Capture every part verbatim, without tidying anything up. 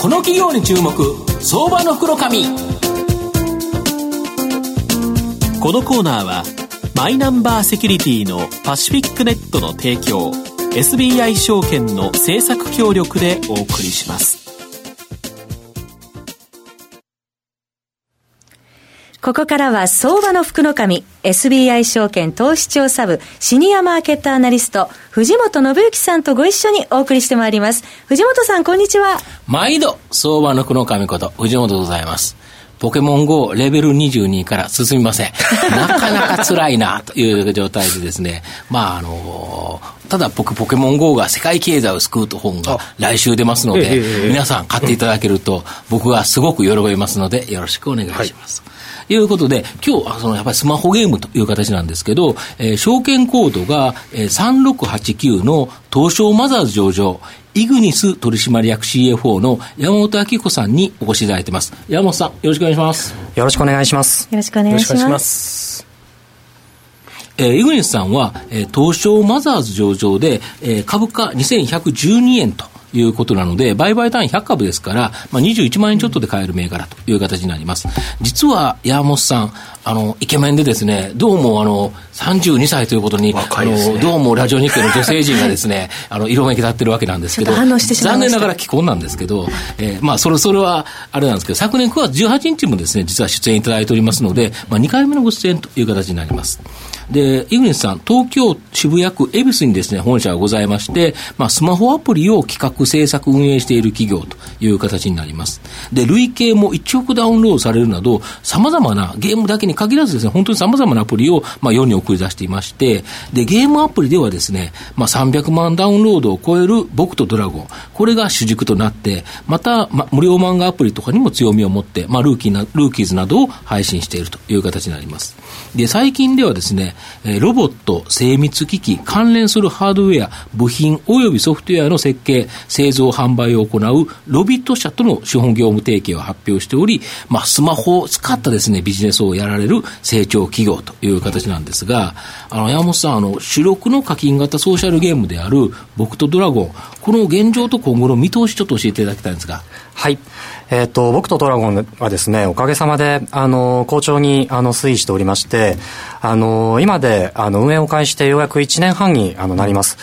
この企業に注目、相場の袋紙。このコーナーはマイナンバーセキュリティのパシフィックネットの提供、 エスビーアイ 証券の政策協力でお送りします。ここからは相場の福の神、 エスビーアイ 証券投資調査部シニアマーケットアナリスト藤本信之さんとご一緒にお送りしてまいります。藤本さん、こんにちは。毎度相場の福の神こと藤本でございます。ポケモン ゴー レベルにじゅうにから進みません。なかなか辛いなという状態でですね、まああのー、ただ僕ポケモン ゴー が世界経済を救うと本が来週出ますので、えーえー、皆さん買っていただけると僕はすごく喜びますのでよろしくお願いします、はいということで、今日はそのやっぱりスマホゲームという形なんですけど、えー、証券コードが、えー、さんろくはちきゅうの東証マザーズ上場、イグニス取締役 シーエフオー の山本明子さんにお越しいただいてます。山本さん、よろしくお願いします。よろしくお願いします。よろしくお願いします。えー、イグニスさんは、えー、東証マザーズ上場で、えー、株価にせんひゃくじゅうにえんということなので、売買単位ひゃくかぶですから、まあ、にじゅういちまんえんちょっとで買える銘柄という形になります。実は山本さん、あのイケメンでですね、どうもあのさんじゅうにさいということに、ね、あのどうもラジオ日経の女性陣がですねあの色めき立ってるわけなんですけど、残念ながら既婚なんですけど、えーまあ、それそれはあれなんですけど、昨年くがつじゅうはちにちもですね実は出演いただいておりますので、まあ、にかいめのご出演という形になります。で、イグニスさん、東京渋谷区恵比寿にですね本社がございまして、まあ、スマホアプリを企画制作運営している企業という形になります。で、累計もいちおくダウンロードされるなど、様々なゲームだけに限らずですね、本当に様々なアプリを、まあ、世に送り出していまして、でゲームアプリではですね、まあ、さんびゃくまんダウンロードを超える僕とドラゴン、これが主軸となって、また、ま、無料漫画アプリとかにも強みを持って、まあ、ルーキーな、ルーキーズなどを配信しているという形になります。で、最近ではですね、ロボット、精密機器、関連するハードウェア、部品およびソフトウェアの設計、製造販売を行うロビット社との資本業務提携を発表しており、まあ、スマホを使ったですねビジネスをやられる成長企業という形なんですが、あの山本さん、あの主力の課金型ソーシャルゲームである僕とドラゴン、この現状と今後の見通し、ちょっと教えていただきたいんですが。はい、えー、と僕とドラゴンはですね、おかげさまであの好調にあの推移しておりまして、あの今であの運営を開始してようやくいちねんはんにあのなります。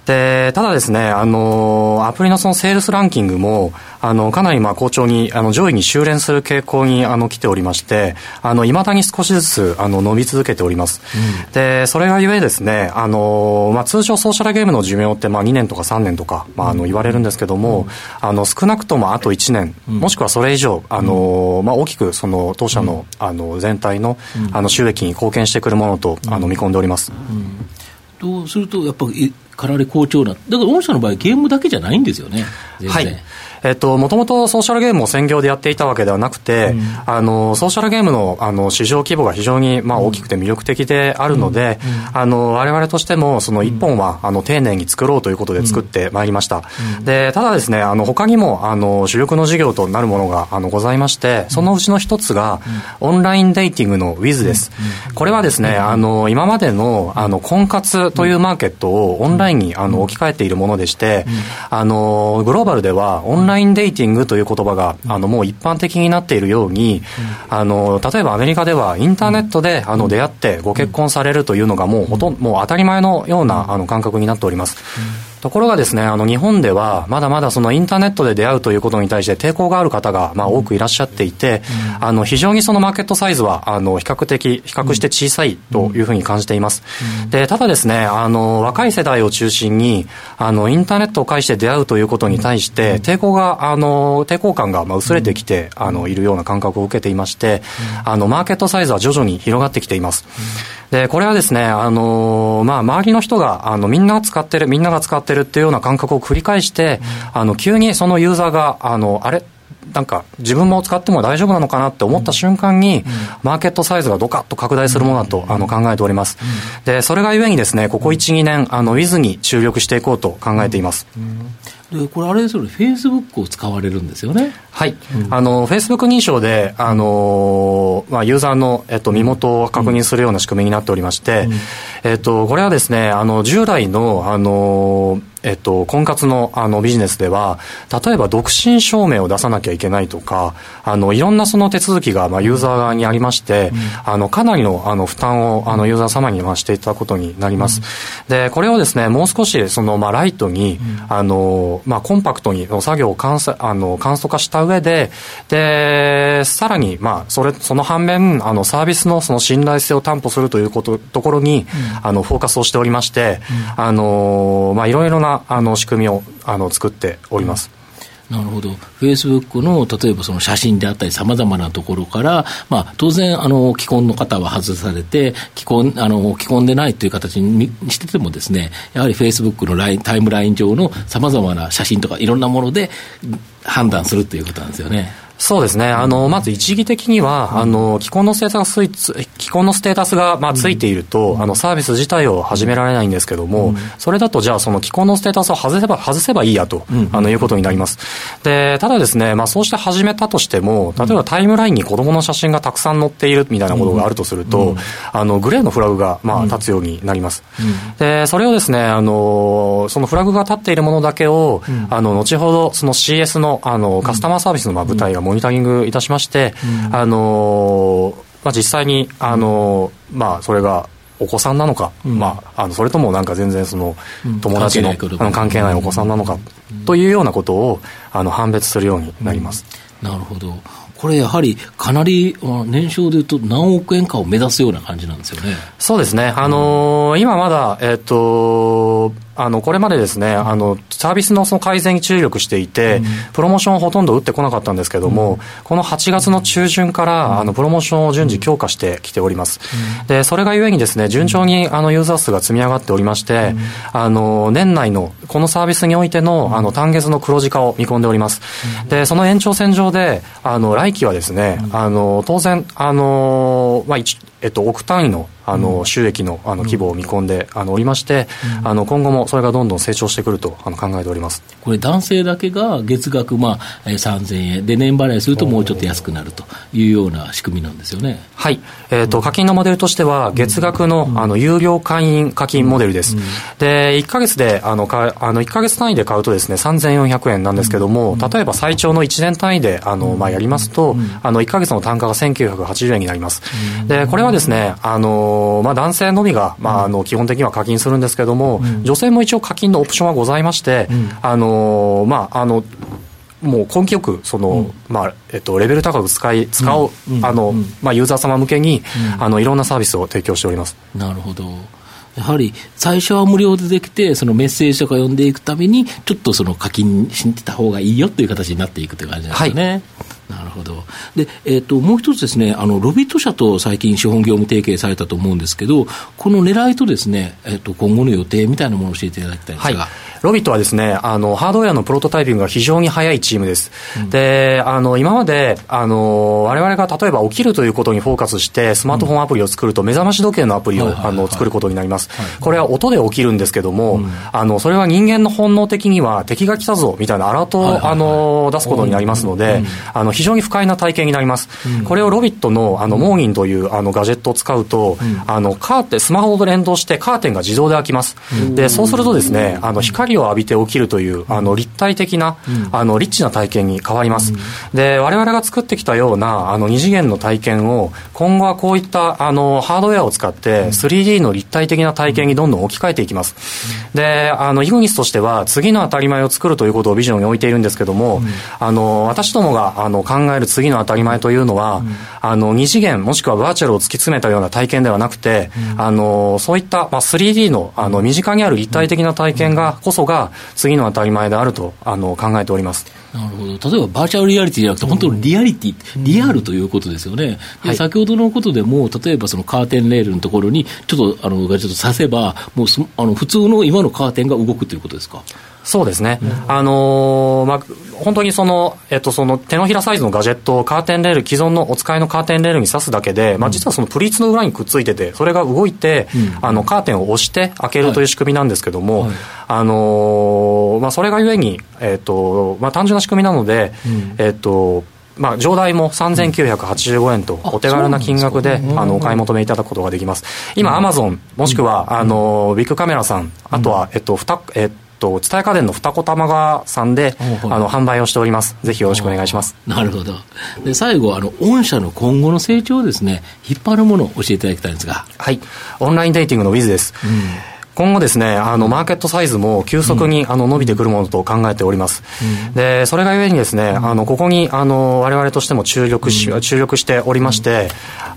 うん、でただですね、あのアプリのそのセールスランキングもあのかなりまあ好調にあの上位に修練する傾向にあの来ておりまして、あの未だに少しずつあの伸び続けております。うん、でそれがゆえですね、あの、まあ、通常ソーシャルゲームの寿命ってまあにねんとかさんねんとか、まあ、あの言われるんですけども、うん、あの少なくともあといちねん、うん、もしくはそれ以上、あの、うん、まあ、大きくその当社の、うん、あの全体の、うん、あの収益に貢献してくるものと、うん、あの見込んでおります。うん、とするとやっぱりかなり好調な、だから御社の場合ゲームだけじゃないんですよね。はい、えっと、もともとソーシャルゲームを専業でやっていたわけではなくて、うん、あの、ソーシャルゲームの、あの、市場規模が非常に、まあ、大きくて魅力的であるので、うん、あの、我々としても、その一本は、うん、あの、丁寧に作ろうということで作ってまいりました。うん、で、ただですね、あの、他にも、あの、主力の事業となるものが、あの、ございまして、そのうちの一つが、オンラインデーティングの Wiz です。うん、これはですね、あの、今までの、あの、婚活というマーケットをオンラインに、あの、置き換えているものでして、うん、あの、グローバルでは、オンラインオンラインデーティングという言葉があのもう一般的になっているように、うん、あの例えばアメリカではインターネットであの出会ってご結婚されるというのがもうほとんど、もう当たり前のようなあの感覚になっております。うん、ところがですね、あの日本ではまだまだそのインターネットで出会うということに対して抵抗がある方がまあ多くいらっしゃっていて、うん、あの非常にそのマーケットサイズはあの比較的比較して小さいというふうに感じています。うん、でただですね、あの若い世代を中心にあのインターネットを介して出会うということに対して抵抗があの抵抗感がまあ薄れてきてあのいるような感覚を受けていまして、あのマーケットサイズは徐々に広がってきています。でこれはですね、あのまあ周りの人があのみんな使ってるみんなが使ってるっていうような感覚を繰り返して、うん、あの急にそのユーザーがあのあれなんか自分も使っても大丈夫なのかなって思った瞬間に、うん、マーケットサイズがドカッと拡大するものだとあの考えております。うん、でそれがゆえにですね、ここ いちにねんあの Wiz に注力していこうと考えています。うんうんでこれあれですよね、フェイスブックを使われるんですよね。はい、うん、あのフェイスブック認証であの、まあ、ユーザーの、えっと、身元を確認するような仕組みになっておりまして、うん、えっと、これはですねあの従来のあのえっと、婚活の、あのビジネスでは例えば独身証明を出さなきゃいけないとか、あのいろんなその手続きが、まあ、ユーザー側にありまして、うん、あのかなりの、あの負担をあのユーザー様にはしていただくことになります、うん、でこれをですねもう少しその、まあ、ライトに、うんあのまあ、コンパクトに作業を簡素、あの簡素化した上ででさらに、まあ、それその反面あのサービスの、その信頼性を担保するということ、ところに、うん、あのフォーカスをしておりまして、うん、あのまあいろいろなあの仕組みをあの作っております。なるほど。フェイスブックの例えばその写真であったりさまざまなところから、まあ、当然あの既婚の方は外されて既婚、あの既婚でないという形にしててもですね、やはりフェイスブックのラインタイムライン上のさまざまな写真とかいろんなもので判断するということなんですよね。そうですね、あのまず一義的にはあの既婚のステータス、既婚のステータスが、まあ、ついているとあのサービス自体を始められないんですけども、それだとじゃあその既婚のステータスを外せば、外せばいいやと、あのいうことになります。でただですね、まあ、そうして始めたとしても、例えばタイムラインに子どもの写真がたくさん載っているみたいなことがあるとすると、あのグレーのフラグが、まあ、立つようになります。でそれをですねあのそのフラグが立っているものだけをあの後ほどその シーエス の、あのカスタマーサービスの、まあ、舞台がモニタリングいたしまして、うんあのまあ、実際に、あのまあ、それがお子さんなのか、うんまあ、あのそれともなんか全然その友達の、うん、関係ない、あの関係ないお子さんなのか、うん、というようなことをあの判別するようになります、うん、なるほど。これやはりかなり年商でいうと何億円かを目指すような感じなんですよね。そうですね、あのー、今まだ、えー、とあのこれまでですねあのサービスの、その改善に注力していて、うん、プロモーションをほとんど打ってこなかったんですけども、うん、このはちがつの中旬から、うん、あのプロモーションを順次強化してきております、うん、でそれがゆえにですね順調にあのユーザー数が積み上がっておりまして、うん、あの年内のこのサービスにおいて の,、うん、あの単月の黒字化を見込んでおります、うん、でその延長線上であの来期はですね、うん、あの当然あの、まあえっと、億単位の、 あの収益の、 あの規模を見込んで、うん、あのおりまして、うん、あの今後もそれがどんどん成長してくるとあの考えております。これ男性だけが月額、まあ、さんぜんえんで年払いするともうちょっと安くなるというような仕組みなんですよね。はい、えーとうん、課金のモデルとしては月額の、うん、あの有料会員課金モデルです、うんうん、でいっかげつであのかあのいっかげつ単位で買うとですねさんぜんよんひゃくえんなんですけども、うん、例えば最長のいちねん単位であの、まあ、やりますと、うん、あのいっかげつの単価がせんきゅうひゃくはちじゅうえんになります、うん、でこれはですねあのまあ、男性のみが、まあ、あの基本的には課金するんですけども、うん、女性も一応課金のオプションはございまして、うん、あのまああのもう根気よくその、うんまあえっと、レベル高く使い使う、うんあのうんまあ、ユーザー様向けに、うん、あのいろんなサービスを提供しております。なるほど。やはり最初は無料でできてそのメッセージとか読んでいくためにちょっとその課金してた方がいいよという形になっていくという感じなんですね、はい、なるほど。で、えー、ともう一つですねあのロビット社と最近資本業務提携されたと思うんですけどこの狙いとですね、えー、と今後の予定みたいなものを教えていただきたいんですが、はいロビットはですね、あの、ハードウェアのプロトタイピングが非常に早いチームです。うん、で、あの、今まで、あの、我々が例えば起きるということにフォーカスして、スマートフォンアプリを作ると、目覚まし時計のアプリを、うん、あの、作ることになります。はいはいはい、これは音で起きるんですけども、うん、あの、それは人間の本能的には、敵が来たぞ、みたいなアラートを、はいはいはい、あの、出すことになりますので、うん、あの、非常に不快な体験になります。うん、これをロビットの、あの、モーニンという、あの、ガジェットを使うと、うん、あの、カーテン、スマホと連動してカーテンが自動で開きます。うん、で、そうするとですね、あの、光を浴びて起きるというあの立体的な、うん、あのリッチな体験に変わります、うん、で我々が作ってきたようなあの二次元の体験を今後はこういったあのハードウェアを使って スリーディー の立体的な体験にどんどん置き換えていきます、うん、であのイグニスとしては次の当たり前を作るということをビジョンに置いているんですけども、うん、あの私どもがあの考える次の当たり前というのは、うん、あの二次元もしくはバーチャルを突き詰めたような体験ではなくて、うん、あのそういった、まあ、スリーディー の, あの身近にある立体的な体験がこそが次の当たり前であるとあの考えております。なるほど。例えばバーチャルリアリティじゃなくて本当のリアリティ、うん、リアルということですよね、うん、で先ほどのことでも例えばそのカーテンレールのところにちょっとあのガジェット刺せばもうあの普通の今のカーテンが動くということですか。そうですね、うんあのーまあ、本当にその、えっと、その手のひらサイズのガジェットをカーテンレール既存のお使いのカーテンレールに刺すだけで、うんまあ、実はそのプリーツの裏にくっついててそれが動いて、うん、あのカーテンを押して開けるという仕組みなんですけども、はいはいあのーまあ、それがゆえに、えっとまあ、単純な仕組みなので、うんえっとまあ、上代もさんぜんきゅうひゃくはちじゅうごえんとお手軽な金額であのお買い求めいただくことができます。今アマゾンもしくはあのビッグカメラさんあとはえっとふたえっとと伝え家電の二子玉川さんで、はいはい、あの販売をしております。ぜひよろしくお願いします。なるほど。で最後あの御社の今後の成長をですね引っ張るものを教えていただきたいんですが、はい、オンラインデーティングの Wiz です、うん。今後ですね、あの、マーケットサイズも急速に、あの、伸びてくるものと考えております。うん、で、それがゆえにですね、あの、ここに、あの、我々としても注力し、注力しておりまして、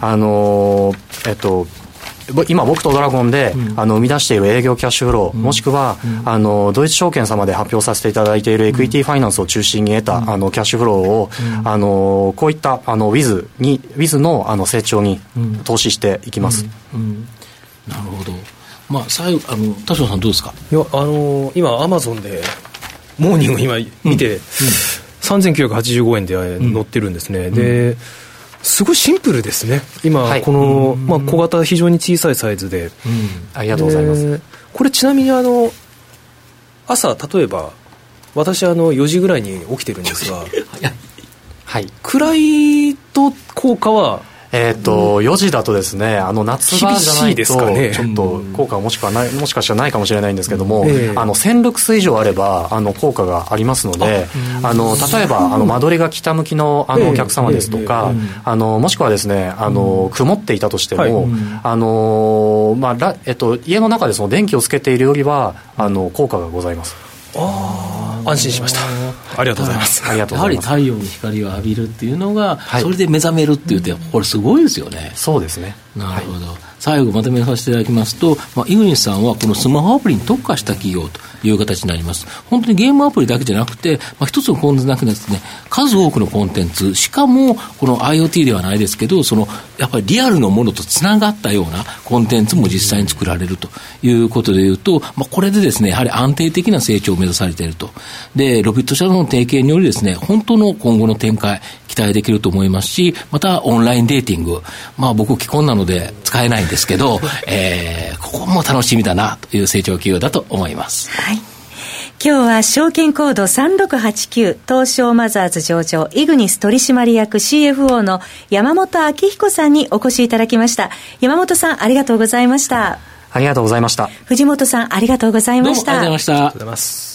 あの、えっと、今僕とドラゴンで、うん、あの生み出している営業キャッシュフロー、うん、もしくは、うん、あのドイツ証券様で発表させていただいているエクイティファイナンスを中心に得た、うん、あのキャッシュフローを、うん、あのこういったあの Wiz に Wiz の、 あの成長に投資していきます、うんうんうん、なるほど。まあ、最後あの田代さんどうですか。いやあの今アマゾンでモーニング今見て、うんうん、さんぜんきゅうひゃくはちじゅうごえんで載ってるんですね、うん、ですごいシンプルですね今、はい、この、まあ、小型非常に小さいサイズで、うん、ありがとうございます。これちなみにあの朝例えば私あのよじぐらいに起きてるんですが、はい、暗いと効果はえーとうん、よじだとですねあの夏場じゃないとちょっと効果もしくはない、もしかしたらないかもしれないんですけども、えー、あのせんルクス以上あればあの効果がありますので、あの例えばあの間取りが北向き の, あのお客様ですとか、えーえーえー、あのもしくはですねあの曇っていたとしても、はいうんあのまあえっと、家の中でその電気をつけているよりはあの効果がございます。あ安心しました。ありがとうございます。やはり太陽の光を浴びるっていうのが、はい、それで目覚めるっていうってこれすごいですよね。そうですね。なるほど、はい、最後まとめさせていただきますと、まあ、イグニスさんはこのスマホアプリに特化した企業という形になります。本当にゲームアプリだけじゃなくて、まあ、一つのコンテンツだけですね数多くのコンテンツしかもこの IoT ではないですけどそのやっぱりリアルのものとつながったようなコンテンツも実際に作られるということでいうと、まあ、これでですねやはり安定的な成長を目指されていると。でロビット社との提携によりですね本当の今後の展開期待できると思いますし、またオンラインデーティング、まあ、僕既婚なので使えないんですけど、えー、ここも楽しみだなという成長企業だと思います、はい、今日は証券コードさんろくはちきゅう東証マザーズ上場イグニス取締役 シーエフオー の山本明彦さんにお越しいただきました。山本さんありがとうございました。ありがとうございました。藤本さんありがとうございました。どうもありがとうございました。ありがとうございます。